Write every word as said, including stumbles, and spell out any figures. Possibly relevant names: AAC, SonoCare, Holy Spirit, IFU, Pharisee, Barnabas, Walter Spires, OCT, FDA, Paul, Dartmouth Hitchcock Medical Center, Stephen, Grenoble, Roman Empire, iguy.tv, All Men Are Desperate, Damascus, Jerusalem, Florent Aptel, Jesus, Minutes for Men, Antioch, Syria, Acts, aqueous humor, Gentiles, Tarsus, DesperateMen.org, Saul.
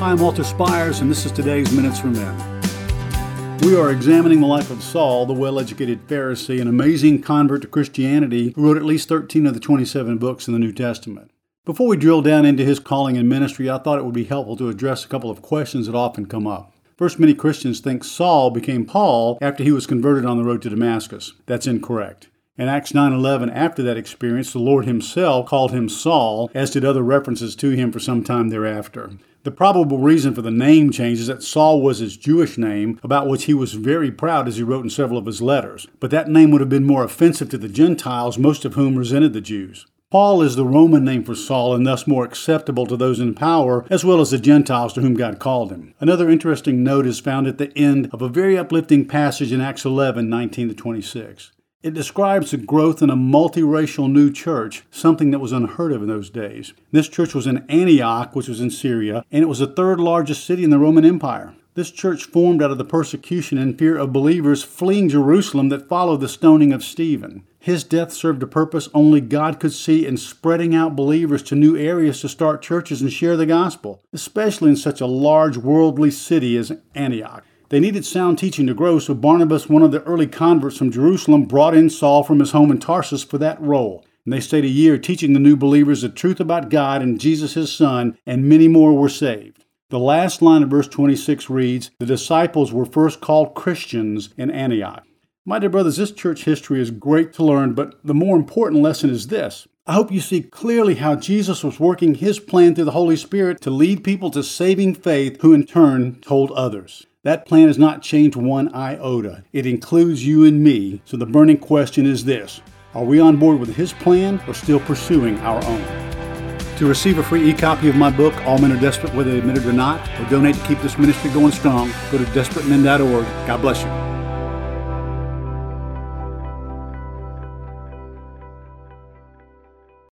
I'm Walter Spires, and this is today's Minutes for Men. We are examining the life of Saul, the well-educated Pharisee, an amazing convert to Christianity who wrote at least thirteen of the twenty-seven books in the New Testament. Before we drill down into his calling and ministry, I thought it would be helpful to address a couple of questions that often come up. First, many Christians think Saul became Paul after he was converted on the road to Damascus. That's incorrect. In Acts nine eleven, after that experience, the Lord himself called him Saul, as did other references to him for some time thereafter. The probable reason for the name change is that Saul was his Jewish name, about which he was very proud as he wrote in several of his letters. But that name would have been more offensive to the Gentiles, most of whom resented the Jews. Paul is the Roman name for Saul and thus more acceptable to those in power, as well as the Gentiles to whom God called him. Another interesting note is found at the end of a very uplifting passage in Acts eleven nineteen to twenty-six. It describes the growth in a multiracial new church, something that was unheard of in those days. This church was in Antioch, which was in Syria, and it was the third largest city in the Roman Empire. This church formed out of the persecution and fear of believers fleeing Jerusalem that followed the stoning of Stephen. His death served a purpose only God could see in spreading out believers to new areas to start churches and share the gospel, especially in such a large worldly city as Antioch. They needed sound teaching to grow, so Barnabas, one of the early converts from Jerusalem, brought in Saul from his home in Tarsus for that role. And they stayed a year teaching the new believers the truth about God and Jesus his Son, and many more were saved. The last line of verse twenty-six reads, "The disciples were first called Christians in Antioch." My dear brothers, this church history is great to learn, but the more important lesson is this. I hope you see clearly how Jesus was working his plan through the Holy Spirit to lead people to saving faith, who in turn told others. That plan has not changed one iota. It includes you and me. So the burning question is this: are we on board with his plan or still pursuing our own? To receive a free e-copy of my book, All Men Are Desperate, Whether Admitted or Not, or donate to keep this ministry going strong, go to Desperate Men dot org. God bless you.